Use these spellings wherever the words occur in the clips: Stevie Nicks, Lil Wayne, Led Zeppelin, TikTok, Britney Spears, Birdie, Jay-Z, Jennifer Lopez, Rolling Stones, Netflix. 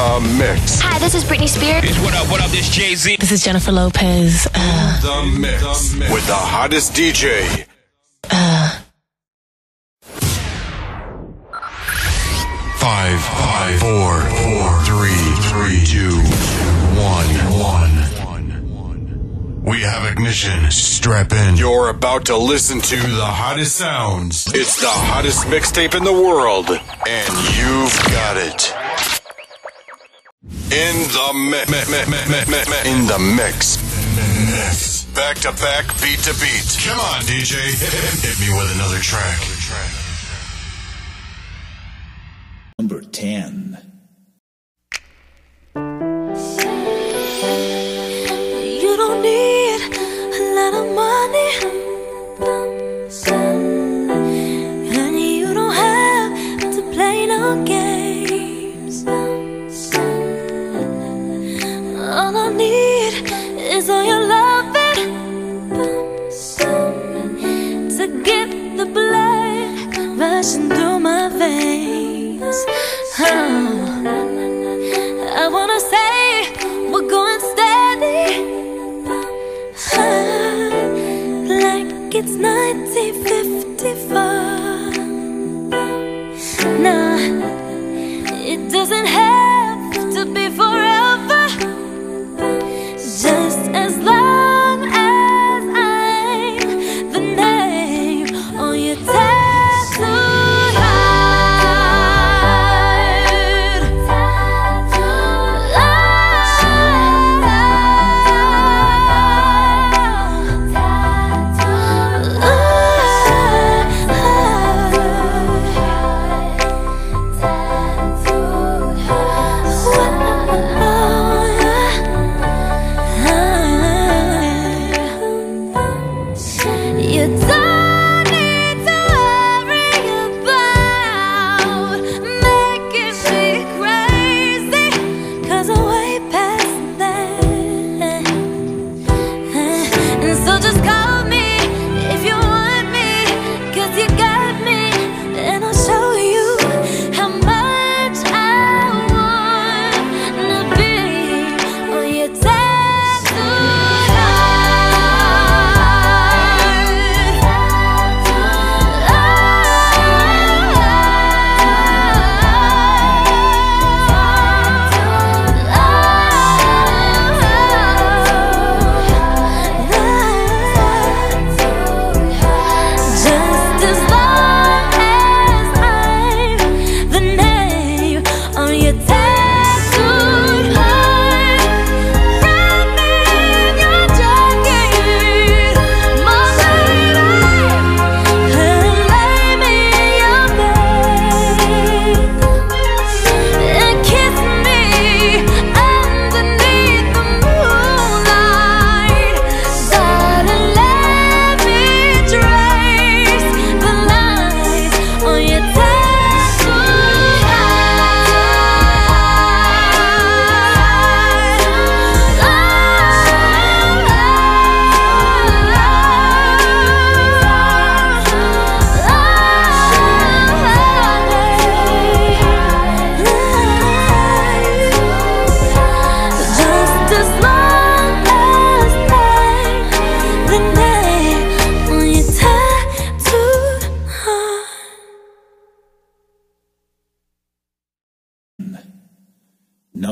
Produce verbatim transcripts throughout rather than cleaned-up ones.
the mix. Hi, this is Britney Spears. It's what up, what up, this is Jay-Z. This is Jennifer Lopez. Uh, the mix with the hottest D J. Uh. Five, five, four, four, three, three, two, one, one. We have ignition. Strap in. You're about to listen to the hottest sounds. It's the hottest mixtape in the world, and you've got it. In the mix. In the mix. Back to back, beat to beat. Come on, D J. Hit me with another track. Number ten. You don't need a lot of money, and you don't have to play no games. All I need is all your loving to get the blood rushing through my veins. Oh, I wanna say we're going steady, oh, like it's nineteen fifty-four. Nah, it doesn't have to be forever, just as long as I'm the name on your tattoo.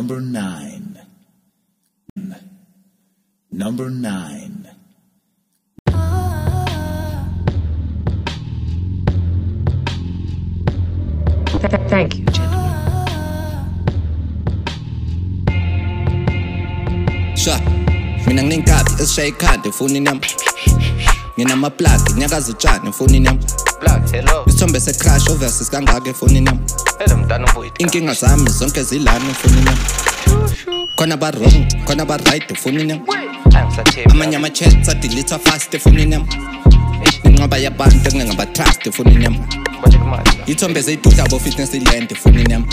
Number nine. Number nine. Thank you, gentlemen. Sha, minang ningkat is shakekat the phone inam. Minama plat nyagazuchat the phone inam. Plat hello. Isombe se crash over versus kangage phone inam. Inking as I'm zonke zilani phone. Kona ba wrong, kona ba right phone. Amanya ma chat sa delete fast phone. Ngoba ya bantu ngaba trust phone. Yithombe seyidudla bo fitness ilende phone.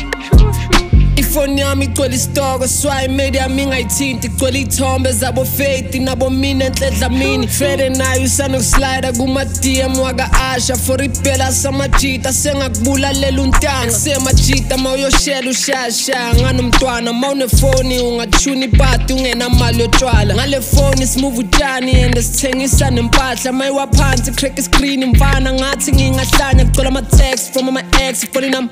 If Ifoni yami igcwele isitoko so I made ya minga ithinti igcwele ithombe zabo faith nabo mina enhledla mini Friday nayo usana slide kuma D M waka Asha for iphela sama cheetah sengakubulalela untanga sema cheetah mawuyoshela ushasha nganomntwana mawune phone ungatshuni ipati ungena imali yotshwala ngale phone isimove utjani and sithengisa nempahla mayiwa phansi crack screen imfana ngathi ngingahlanya igcwele ama text from my ex phone nam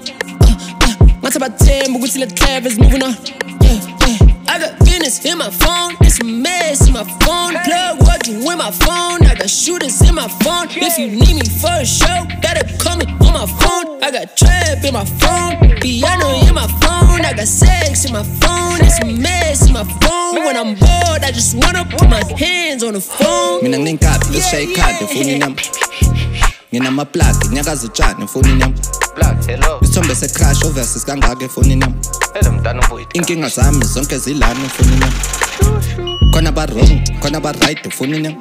What's about ten, but we still have is moving on. Yeah, yeah. I got Venus in my phone, it's a mess in my phone. Plug what you in my phone, I got shooters in my phone. If you need me for a show, gotta call me on my phone. I got trap in my phone, piano in my phone. I got sex in my phone, it's a mess in my phone. When I'm bored, I just wanna put my hands on the phone. Mina ninka, the shake out the phone in them. Mina ma plug, nyakazo chana phone in them. Black, hello. This time there's a crash over versus gang again for me. Hello, done boy. Inking us am zonke zilana for me. Kona ba wrong, kona ba right for me. I'm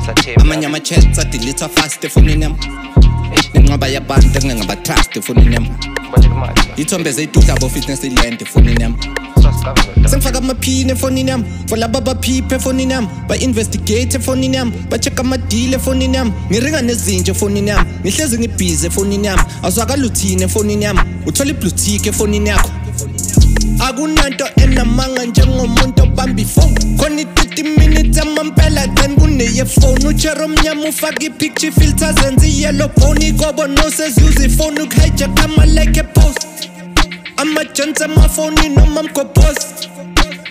such a man. Amanya ma chats at little fast for me. Ngoba ya bande ngaba trust for me. Ithombe zeyidudla bo fitness ilende for me. Sengifaka amaphini efonini yami vola baba phiphe efonini yami ba investigate efonini yami ba check ama deal efonini yami ngiringa nezinje efonini yami ngihlezi ngibhizi efonini yami azwakala uthini efonini yami uthola iblutique efonini yakho akunanto enamanga njengomuntu obamba ifoni khona thirty minutes amampela then kuneye phone ucheromnyama ufaka ipicture filters and yellow phone kobo no sezuza ifoni uhijack ama like post I'ma chance my phone, no mom compose.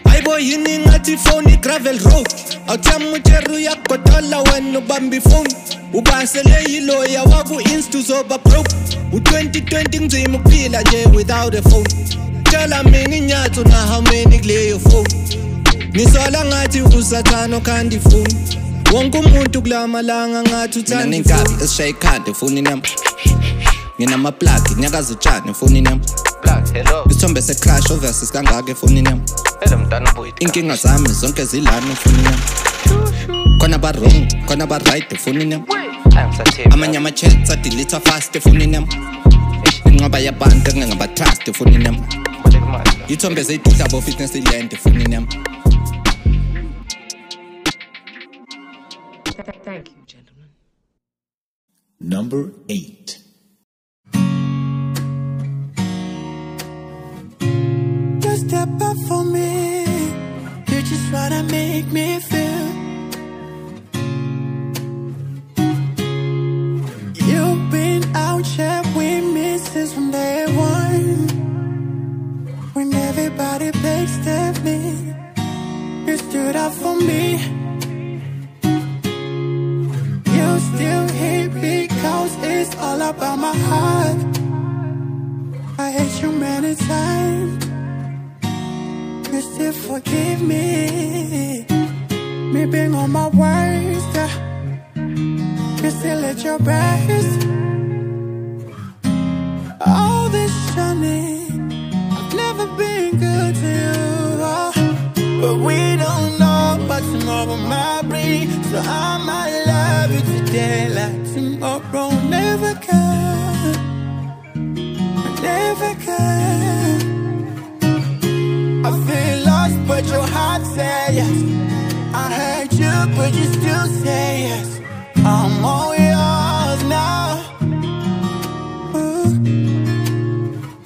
I boy, you need a phone, gravel road. I'll tell you, Cheruya, Kotola, when no bambi phone. Ubasele, you know, you walk with instus over broke. With twenty twenty, they move like without a phone. Tell a many yards on how many lay your phone. Nisola, I do Satano candy phone. Won't come to Glamalanga to turn in cap, a shake out the phone in them. Nina ma plug, nyakazo chana phone in them. Black, hello. This time there's a crash over versus gang again for me. Hello, done boy. Inking us am zonke zilana for me. Kona ba wrong, kona ba right for me. I'm such a man. Amanya ma chats at little fast for me. Ngoba ya bande ngaba trust for me. This time there's a double fitness ilende for me. Thank you, gentlemen. Number eight. Step up for me, you're just what I make me feel. You've been out here with me since from day one. When everybody backstabbed me, you stood up for me. You're still here because it's all about my heart. I hate you many times, you still forgive me. Me being on my worst, you still at your best. All this shining, I've never been good to you, oh. But we don't know what tomorrow might bring, so I might love you today like tomorrow never come, never come. I feel lost, but your heart said yes. I heard you, but you still say yes. I'm all yours now.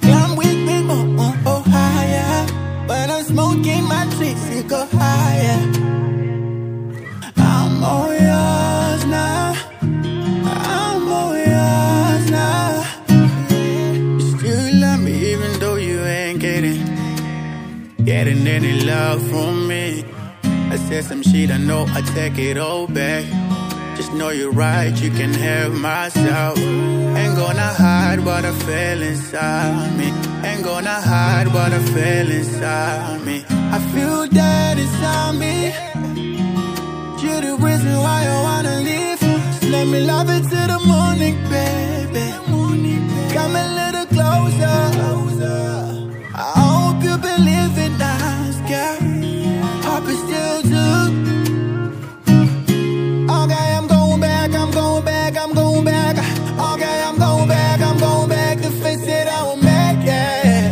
Come with me, oh, oh, oh, higher. When I'm smoking my trees, you go higher. I'm all yours now. I'm all yours now. You still love me even though you ain't getting Getting any love from me. I said some shit, I know I take it all back. Just know you're right, you can have myself. Ain't gonna hide what I feel inside me. Ain't gonna hide what I feel inside me. I feel that inside me. You're the reason why I wanna leave. Just let me love it till the morning, baby. Come a little closer. I hope you believe. Hope you still do. Okay, I'm going back, I'm going back, I'm going back. Okay, I'm going back, I'm going back. The face that I will make, yeah.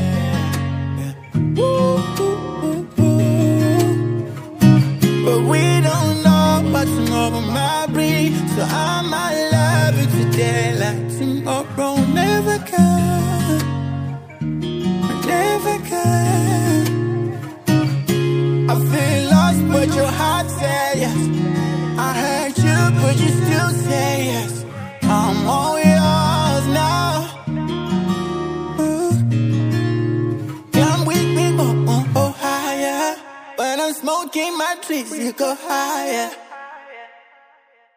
When I'm smoking my trees, you go higher.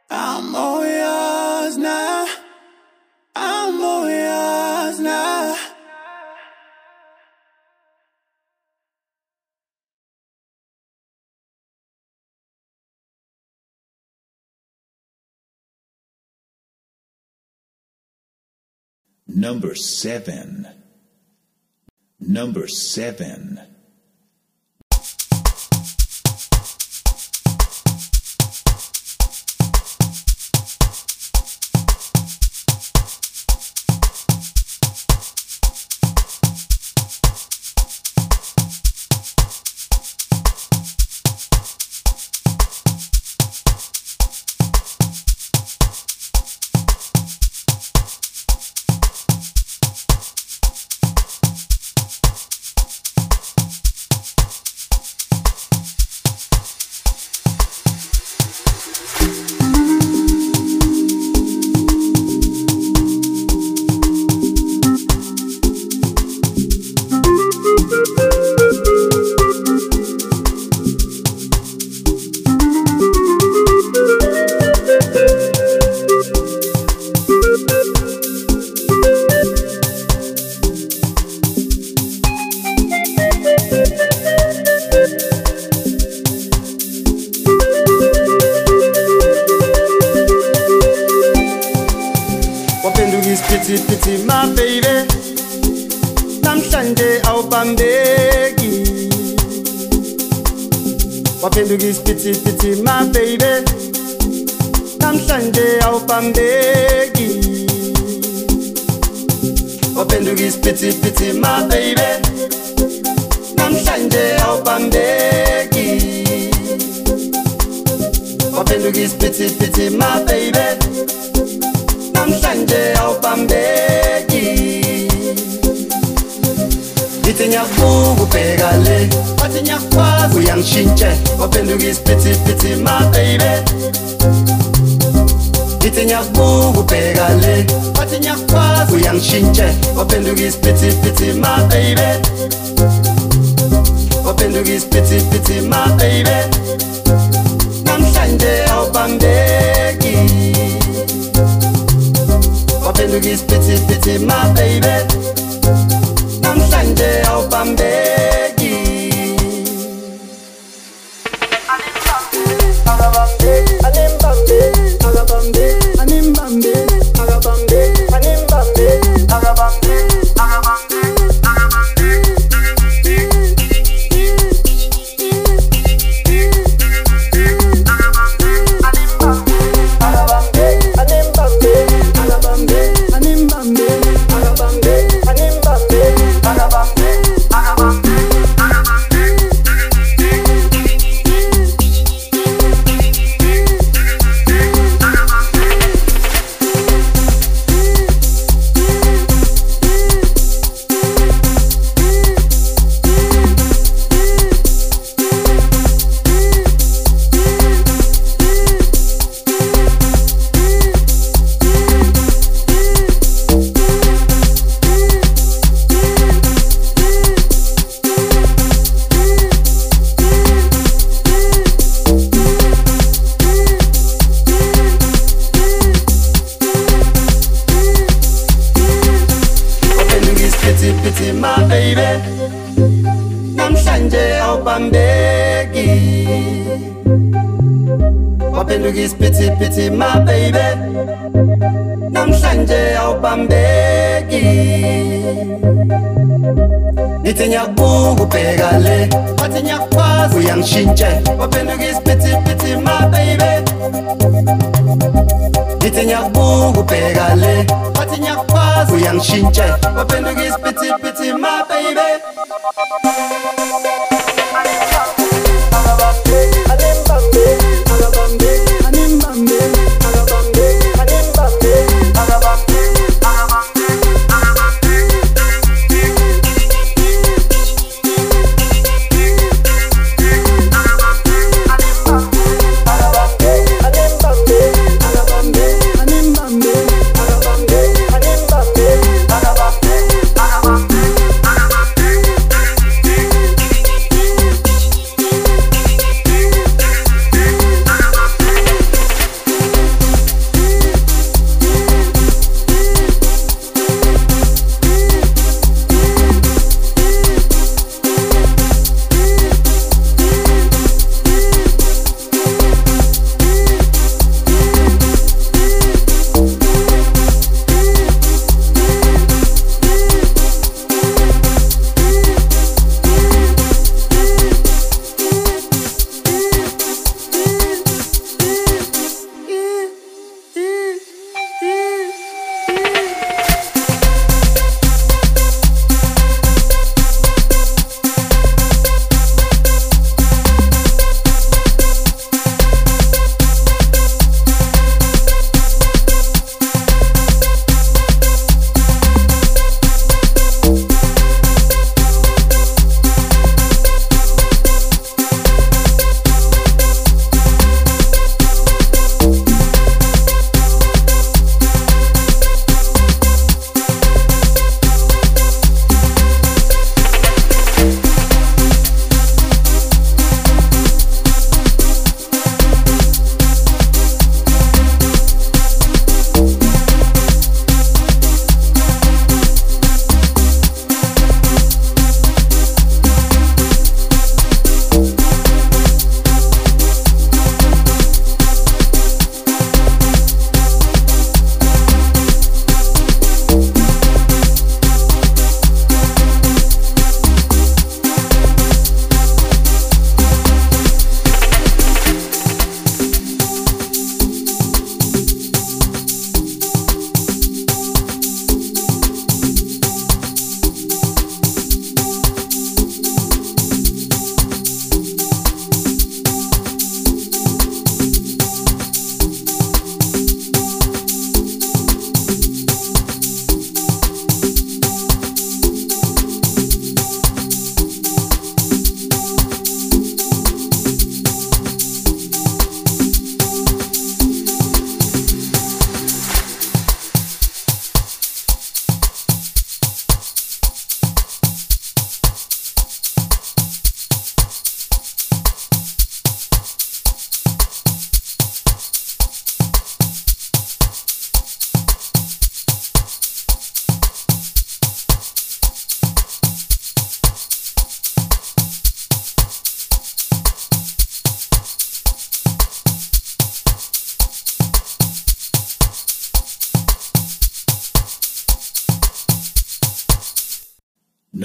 I'm all yours now. I'm all yours now. Number seven. Number seven.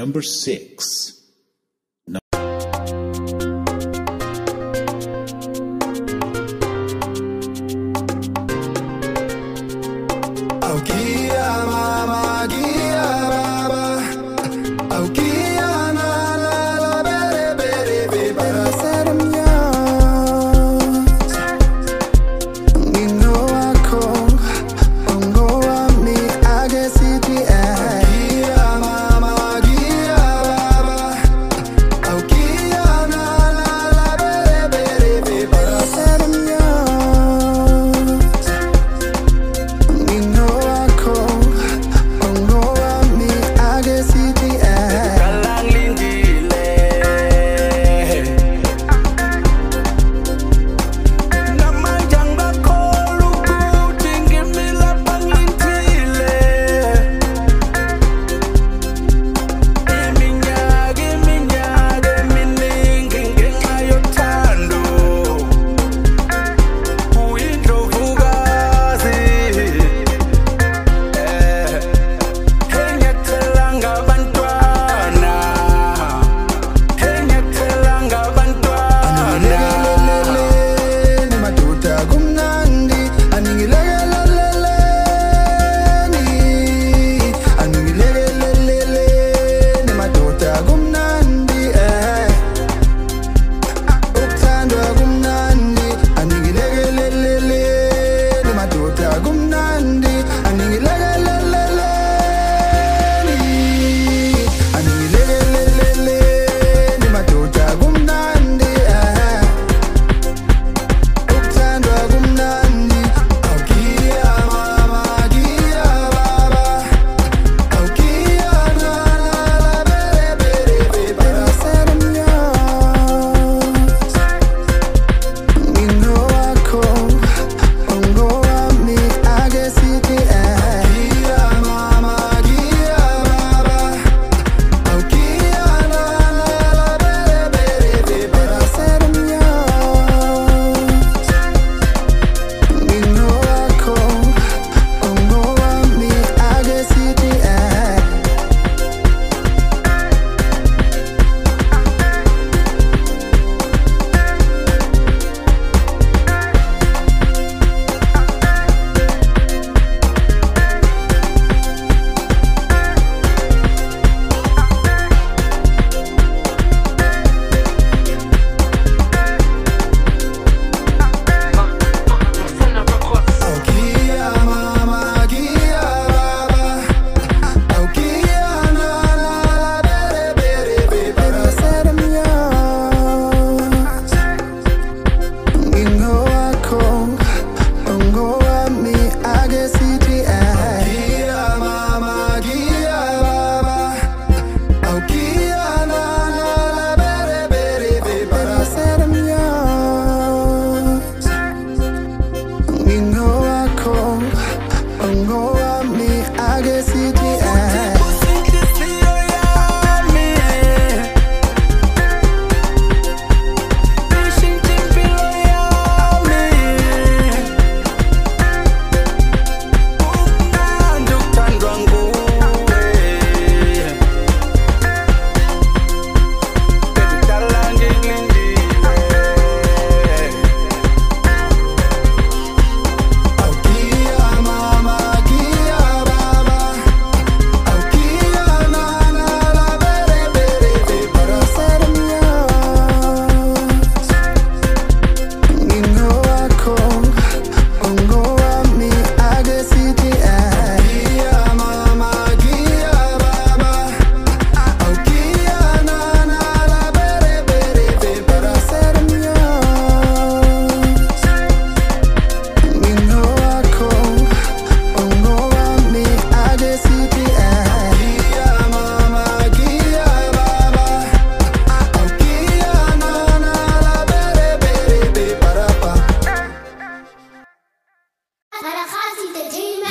Number six.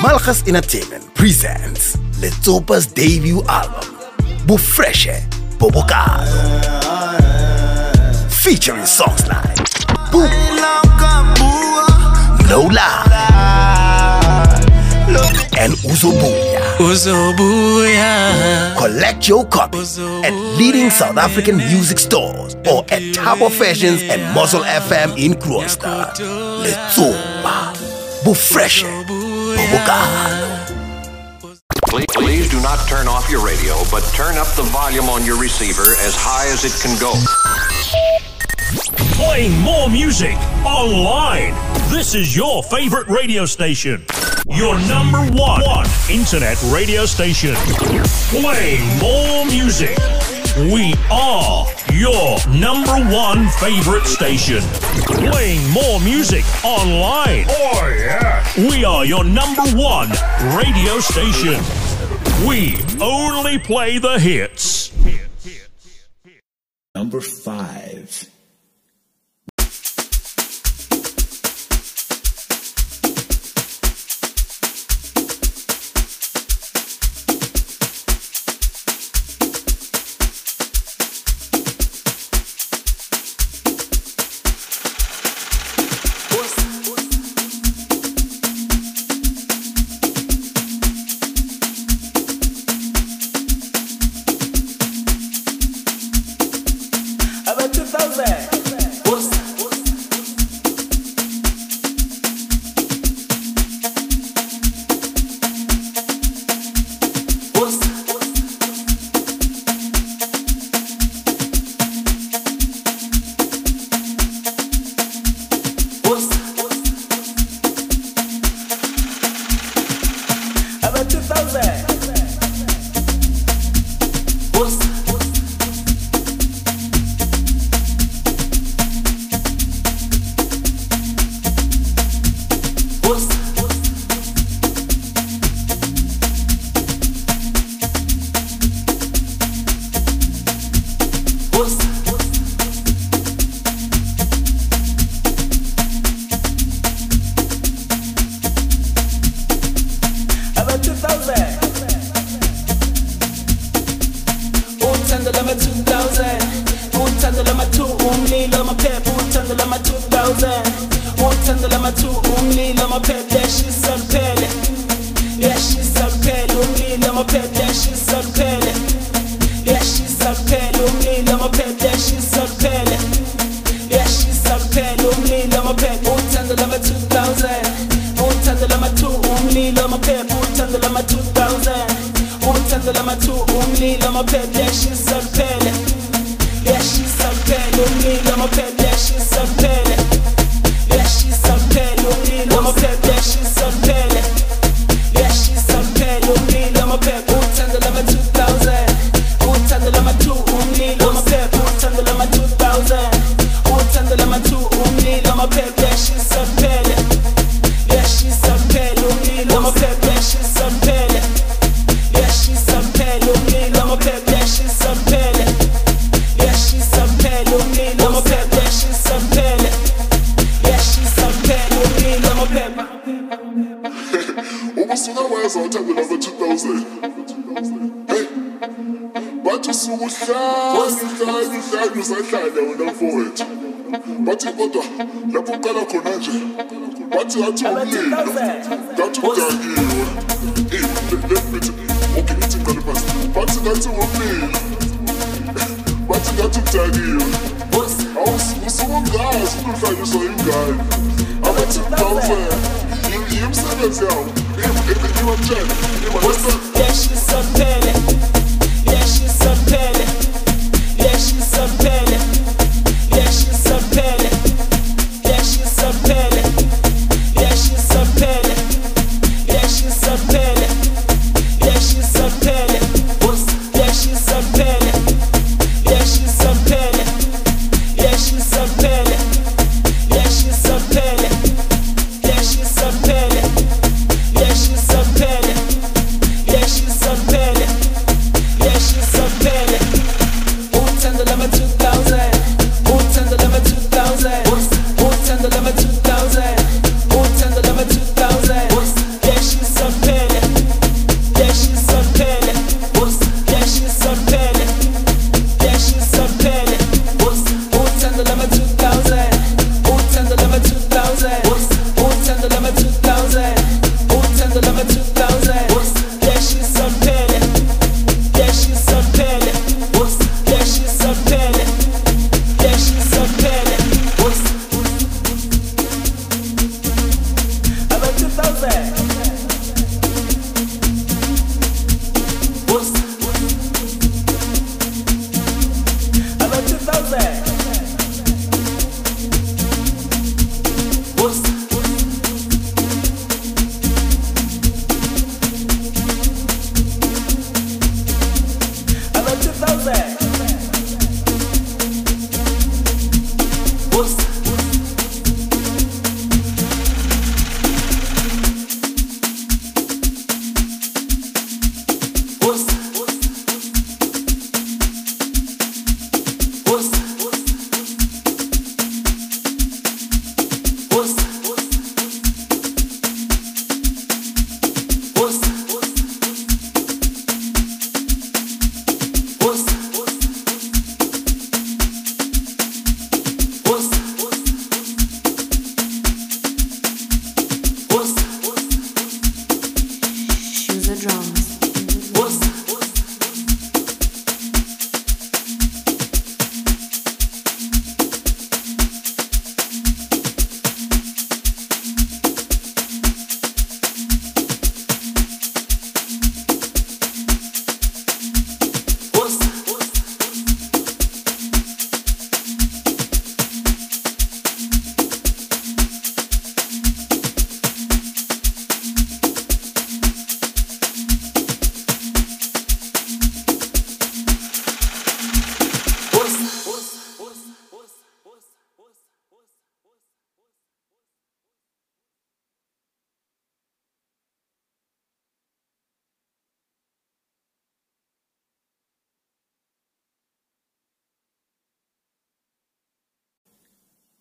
Malchus Entertainment presents Letsopa's debut album, Bufreshe Bobokazo, featuring songs like Boom, Lola, and Uzobuya. Collect your copy at leading South African music stores or at Thabo Fashions and Mossel F M in Kruonstadt. Letsoba, bufreshe, bobokano. Please do not turn off your radio, but turn up the volume on your receiver as high as it can go. Playing more music online. This is your favorite radio station. Your number one, one internet radio station. Play more music. We are your number one favorite station. Playing more music online. Oh, yeah. We are your number one radio station. We only play the hits. Number five. She's a penny.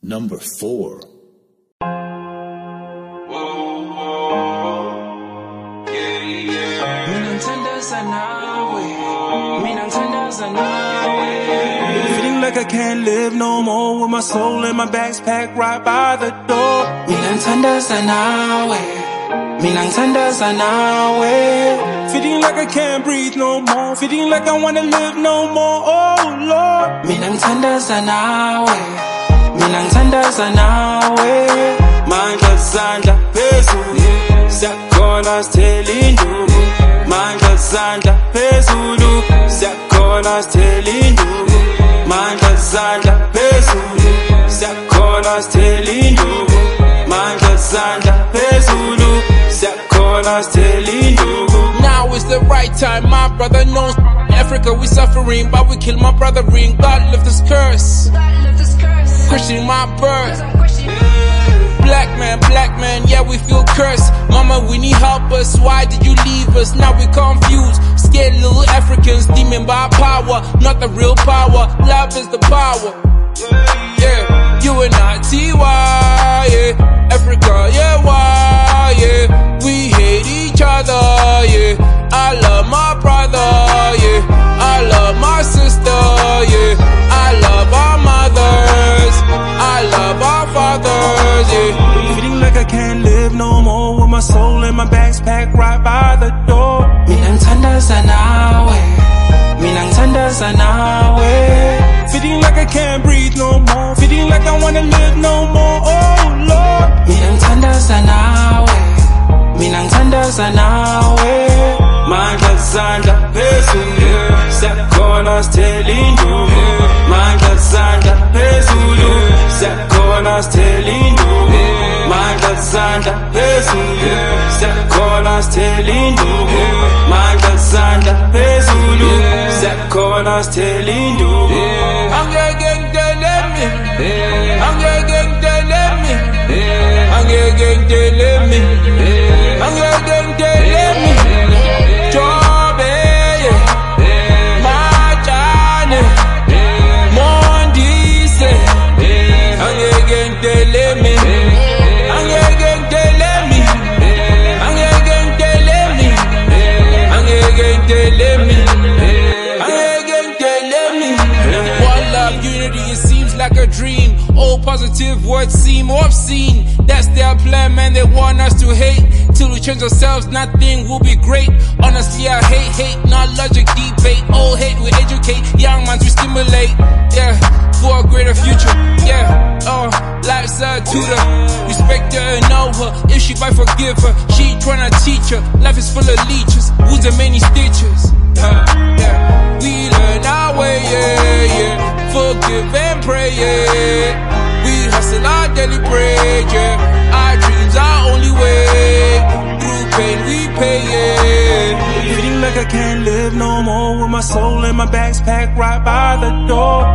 Number four. Feeling like I can't live no more with my soul in my backpack right by the door. Feeling like I can't breathe no more. Feeling like I wanna live no more. Oh Lord. Manja Sanja Pesulu, Sakola's telling you. Manja Sanja Pesulu, Sakola's telling you. Manja Sanja Pesulu, Sakola's telling you. Manja Sanja Pesulu, Sakola's telling you. Now is the right time, my brother knows. Africa, we suffering, but we kill my brother ring. God lift this curse. Questioning my birth. Black man, black man, yeah, we feel cursed. Mama, we need help us. Why did you leave us? Now we confused. Scared little Africans, demon by power. Not the real power. Love is the power. Yeah, you and I, T Y, yeah. Africa, yeah, why, yeah. We hate each other, yeah. I love my brother, yeah. I love my sister, yeah. I love our mothers, I love our fathers, yeah. Feeling like I can't live no more with my soul in my backpack right by the door. Feeling like I can't breathe no more. Feeling like I wanna live no more. Oh Lord. Manja Sanja Pesulu, Sakola's telling you. Manja Sanja Pesulu, Sakola's telling you. Manja Sanja Pesulu, Sakola's telling you. Manja Sanja Pesulu, Sakola's telling you. I'm gonna get let me. I'm gonna get let me. I'm gonna get let me. I'm gonna get let me. Dream, all positive words seem obscene. That's their plan, man. They want us to hate till we change ourselves. Nothing will be great. Honestly, I hate hate, not logic debate. All hate we educate, young minds we stimulate. Yeah, for a greater future. Yeah, oh, life's a tutor. Respect her and know her. If she might forgive her, she tryna teach her. Life is full of leeches, wounds and many stitches. Uh, yeah, we learn our way. Yeah, yeah. Forgive and pray, yeah. We hustle our daily bread, yeah. Our dreams our only way. Through pain we pay, yeah. Feeling like I can't live no more with my soul in my backpack right by the door.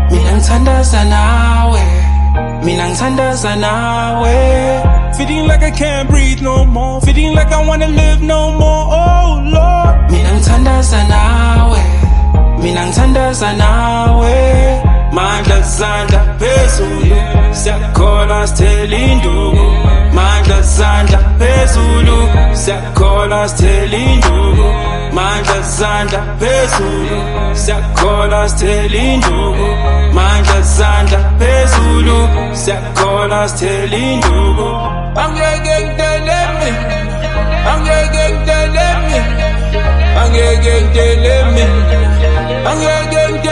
Feeling like I can't breathe no more. Feeling like I wanna live no more. Oh Lord. Manja Sanja Pesulu, Sakola's telling you. Manja Sanja Pesulu, Sakola's telling you. Manja Sanja Pesulu, Sakola's telling you. Manja Sanja Pesulu, Sakola's telling you. I'm gonna get me. I'm gonna get me. I'm gonna get me. I'm gonna get me.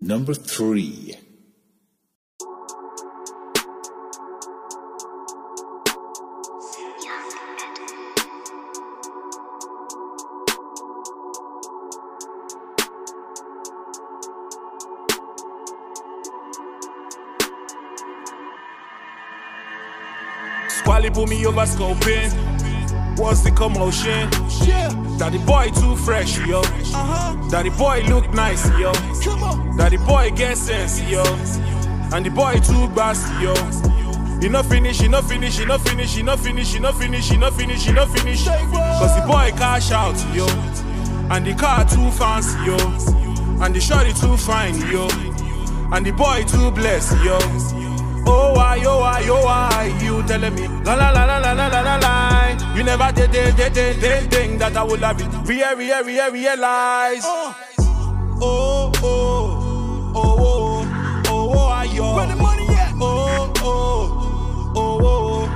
Number three. Squally pull me over scoping. What's the commotion? Yeah. Daddy boy too fresh, yo. Uh-huh. Daddy boy look nice, yo. Come on. Daddy boy get sense, yo. And the boy too bassy, yo. He no finish, he no finish, he no finish, he no finish, he no finish, he no finish, he no finish. Cause the boy cash out, yo. And the car too fancy, yo. And the shorty too fine, yo. And the boy too blessed, yo. Oh why, oh why, oh why, you telling me la la la la la la la la la. You never did did did did did thing that I would have it. Real, real, real, realize. Oh oh oh oh oh oh I yo. Where the money at? Oh oh oh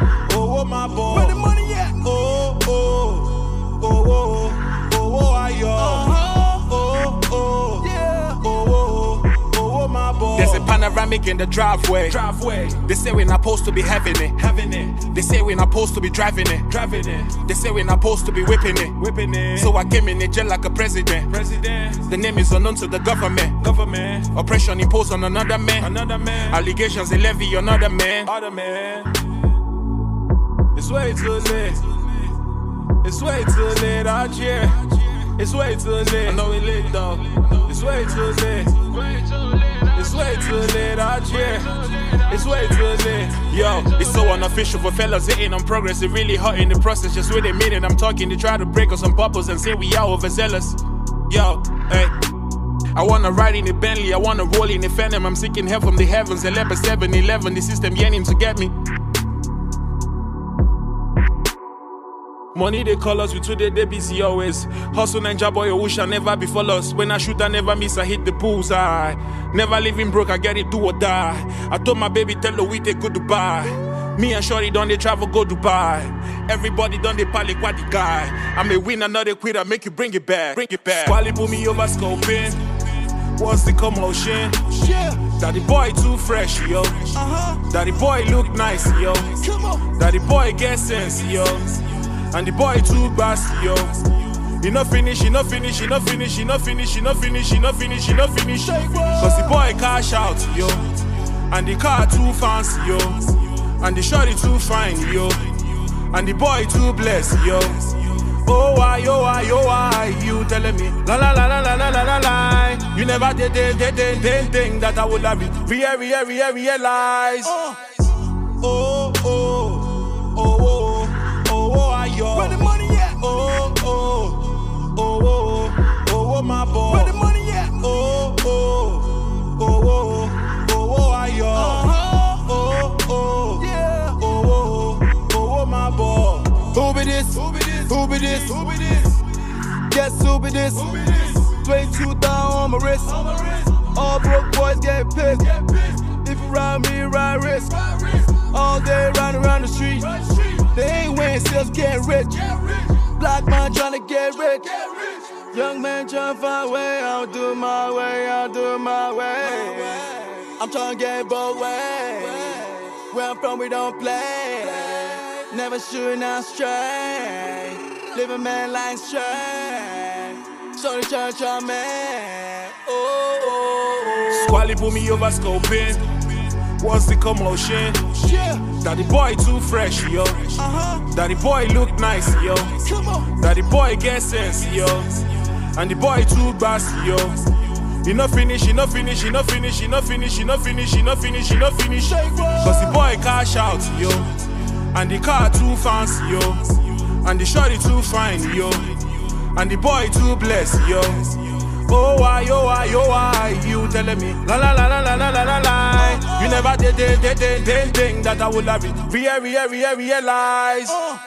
oh oh oh my boy. Where the money at? Oh oh oh oh oh I yo. Oh oh yeah. Oh oh oh my boy. There's a panoramic in the driveway. Driveway. They say we're not supposed to be having it. Having it. They say we're not supposed to be driving it. Driving it. They say we're not supposed to be whipping it. Whipping it. So I came in jail like a president. President. The name is unknown to the government. Government. Oppression imposed on another man. Another man. Allegations they levy on other man. Other man. It's way too late. It's way too late out here. It's way too late. I know we late though. It's way too late. Way too late. It's way too late out here. It's way too late. Yo, it's so unofficial for fellas hitting on progress. It really hurt in the process. Just wait a minute, I'm talking. They try to break us on purpose and say we are overzealous. Yo, hey. I wanna ride in the Bentley. I wanna roll in the Phantom. I'm seeking help from the heavens. eleven seven eleven. The system yearning to get me. Money they call us, we today they busy always. Hustle ninja boy, who shall never be for us. When I shoot, I never miss, I hit the bullseye. Never living broke, I get it, do or die. I told my baby, tell her we take good Dubai. Me and Shorty done they travel, go Dubai. Everybody done they pally quad the guy. I'm a winner, not a quitter, make you bring it back. Bring it back. Squally pull me over scoping. What's the commotion? Yeah. Daddy boy too fresh, yo. Uh-huh. Daddy boy look nice, yo. Come on. Daddy boy get sense, yo. And the boy too bassy, yo. He no finish, he no finish, he no finish, he no finish, he no finish, he no finish, he no finish. Cause the boy cash out, yo. And the car too fancy, yo. And the shorty too fine, yo. And the boy too blessed, yo. Oh why, oh why, oh why, you telling me la la la la la la la la la. You never did did did did did thing that I would have it. Real, real, real, realize. Oh oh oh oh. Where the money at? Oh, oh, oh, oh, oh, oh, my boy. Where the money at? Oh, oh, oh, oh, oh, oh, I yo. Oh, oh, yeah. Oh, oh, oh, my boy. Who be this? Who be this? Who be this? Who be this? Guess who be this? Who be this? twenty-two down on my wrist. All broke boys get pissed. If you ride me, ride risk. All day round around the street. They ain't winning, still get rich. Black man tryna get rich. Young man tryna find a way. I'll do my way, I'll do my way. I'm tryna get both ways. Where I'm from, we don't play. Never shooting out straight. Live a man like straight. So the church on man. Oh, oh, oh. Squally pull me over scoping. What's the commotion? Yeah. Daddy boy too fresh, yo. Uh-huh. Daddy boy look nice, yo. Come on. Daddy boy get sense, yo. And the boy too bassy, yo. He no finish, he no finish, he no finish, he no finish, he no finish, he no finish, he no finish. Cause the boy cash out, yo. And the car too fancy, yo. And the shorty too fine, yo. And the boy too blessed, yo. Oh why, oh why, oh why, you telling me la la la la la la la la la. You never did did did did did thing that I would have it. Real, real, real, realize. Oh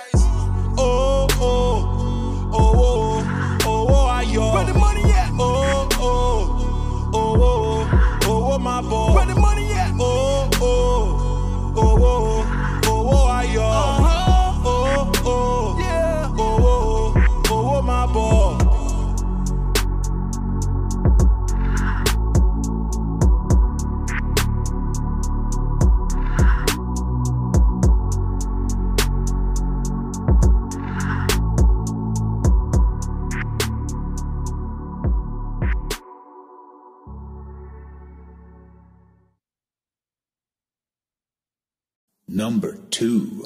oh oh oh oh oh I yo. Where the money at? Oh oh oh oh oh my boy. Where the money at? Oh oh oh oh oh I yo. Oh oh yeah. Oh oh oh my boy. number two.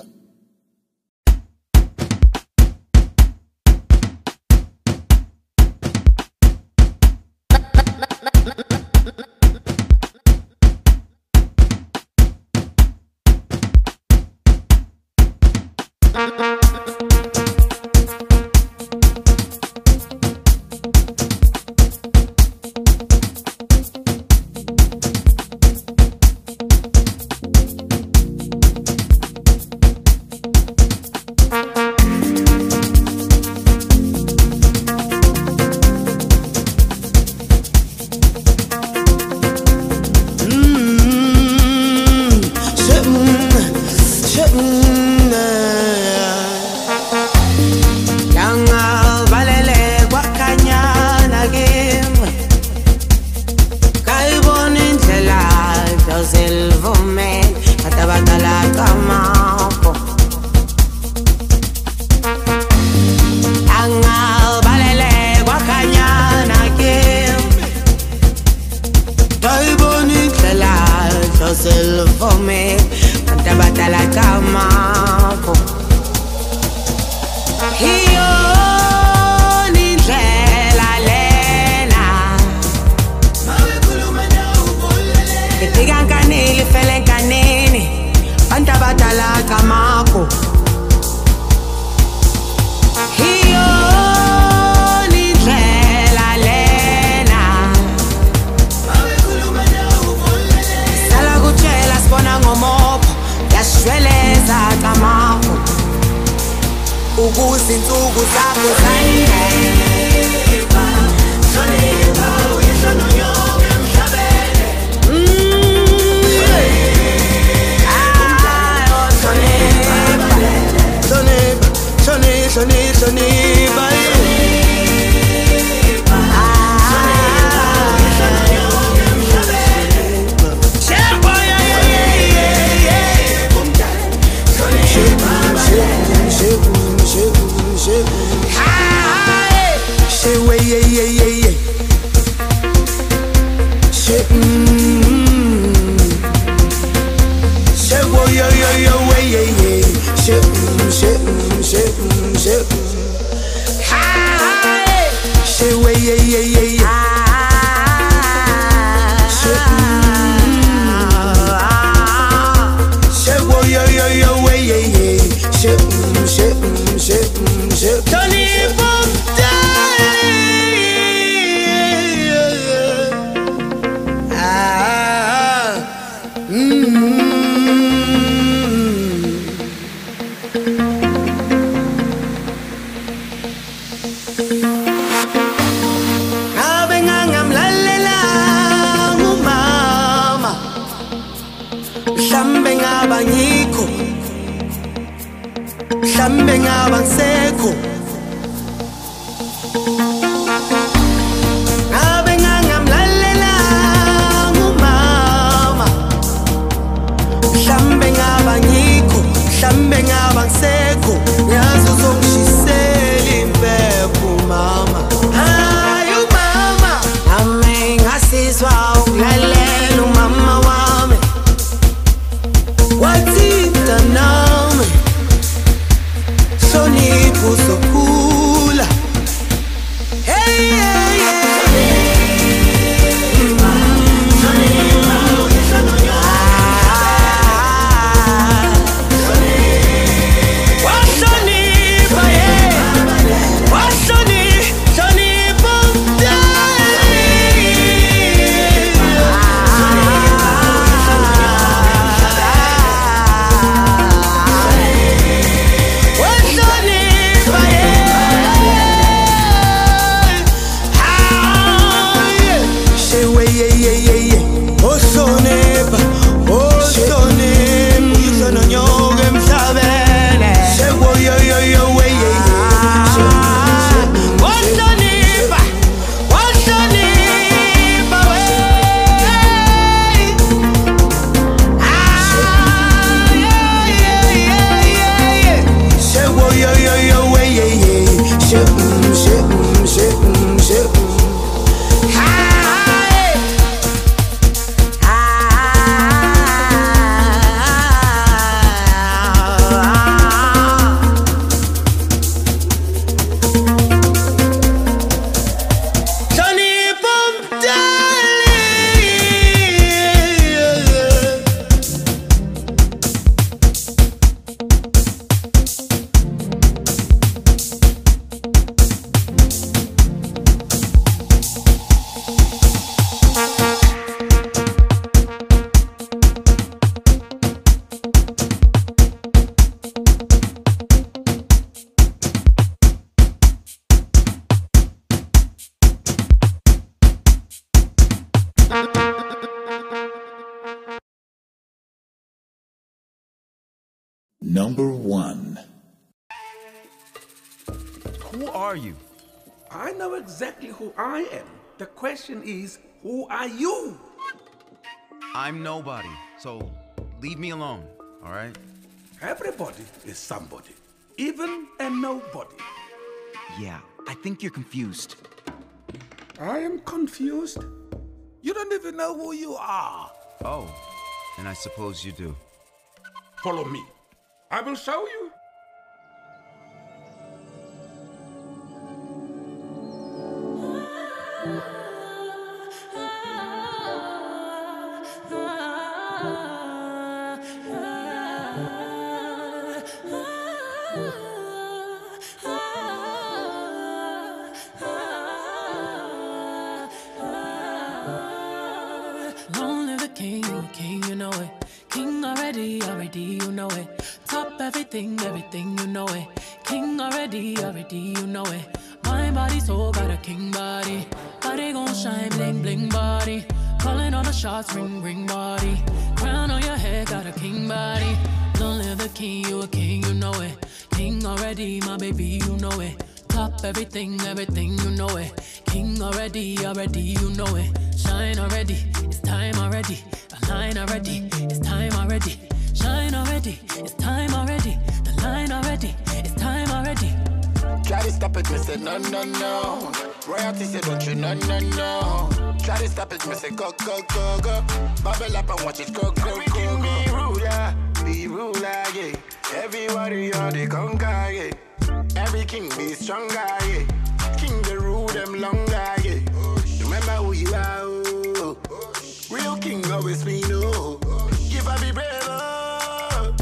number one. Who are you? I know exactly who I am. The question is, who are you? I'm nobody, so leave me alone, all right? Everybody is somebody, even a nobody. Yeah, I think you're confused. I am confused? You don't even know who you are. Oh, and I suppose you do. Follow me. I will show you. Everything, everything, you know it. King already, already, you know it. Shine already, it's time already. The line already, it's time already. Shine already, it's time already. The line already, it's time already. Try to stop it, me say no, no, no. Royalty say don't you, no, no, no. Try to stop it, me say go, go, go, go. Bubble up and watch it go, go, go, go. Be ruler, be ruler, yeah. Everybody on the conquer, yeah. Every king be stronger, yeah. King the rule them longer, yeah. Remember who you are, oh. Real king always we know. Give up be brave, oh.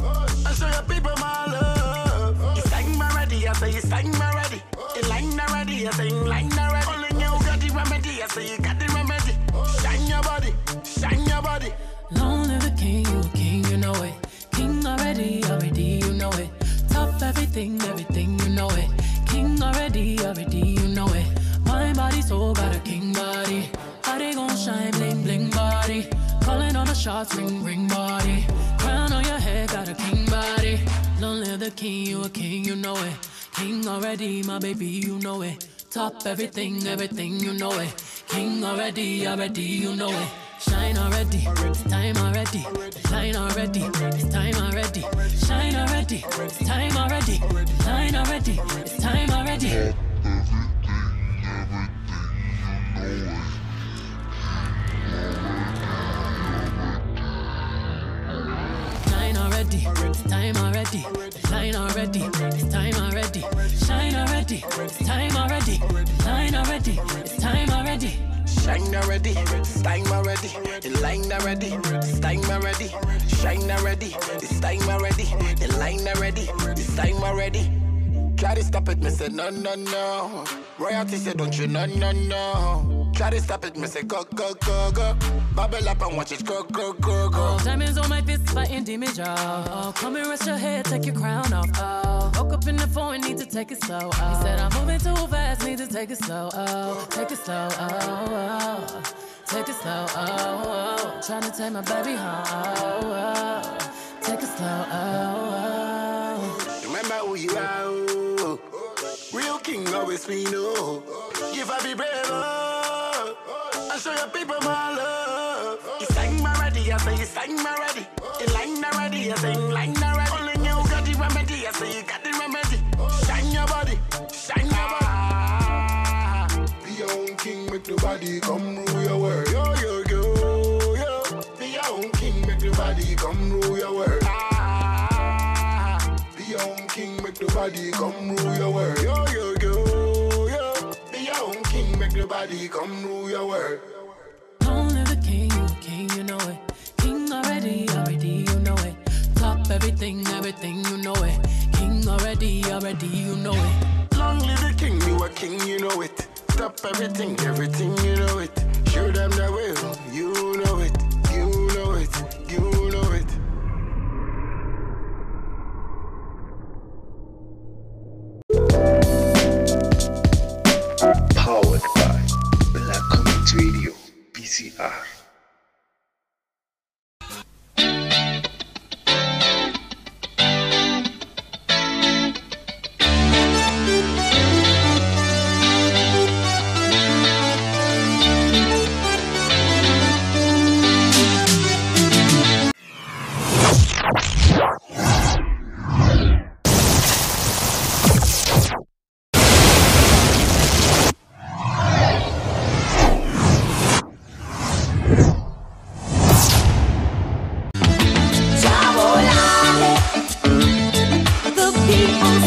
And show your people my love. It's time already, I say it's time already. It's line already, I say it's line already. Only you got the remedy, I say you got the remedy. Shine your body, shine your body. Long live the king, you king, you know it. King already, already, you know it. Top everything, everything, you know it. King already, already, you know it. My body, soul, got a king body. Body gon' shine, bling, bling body. Calling on the shots, ring, ring body. Crown on your head, got a king body. Don't live the king, you a king, you know it. King already, my baby, you know it. Top everything, everything, you know it. King already, already, you know it. Shine already, it's time already. Shine already, it's time already. Shine already, it's time already. Shine already, it's time already. Everything, everything, you know it. Shine already, it's time already. Shine already, it's time already. Shine already, it's time already. Shine already, it's time already. Shine already, it's time already. The line already, it's time already. Shine already, it's time already. The line already, it's time already. Try to stop it, me say no, no, no. Royalty say don't you, no, no, no. Try to stop it, me say go, go, go, go. Bubble up and watch it go, go, go, go. Oh, diamonds on my fist fighting demons, y'all. Oh, come and rest your head, take your crown off. Oh, woke up in the phone, need to take it slow. Oh, he said I'm moving too fast, need to take it slow. Oh, take it slow. Oh, oh. Take it slow. Oh, oh. Trying to take my baby home. Oh, oh. Take it slow. Oh, oh. Remember who you are. Real king always we know. Give up be brave, oh. And show your people my love. It's time already, I say it's time already. It's line already, I say it's line already. Only you got the remedy, I say you got the remedy. Shine your body, shine your body. Ah, be your own king, make the body come rule your world. Yo, yo, yo, yo. Be your own king, make the body come rule your world. King make the body come rule your world. Yo yo yo yo. Be your own king, make the body come rule your world. Don't live the king, king, you know it. King already, already, you know it. Top everything, everything, you know it. King already, already, you know it. Long live the king, you a king, you know it. Top everything, everything, you know it. Show them the way, you know it, you know it, you know it. Powered by Black Comics Radio, B C R.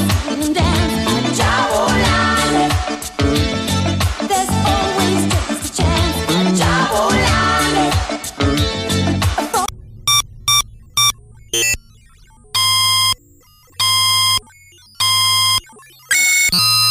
You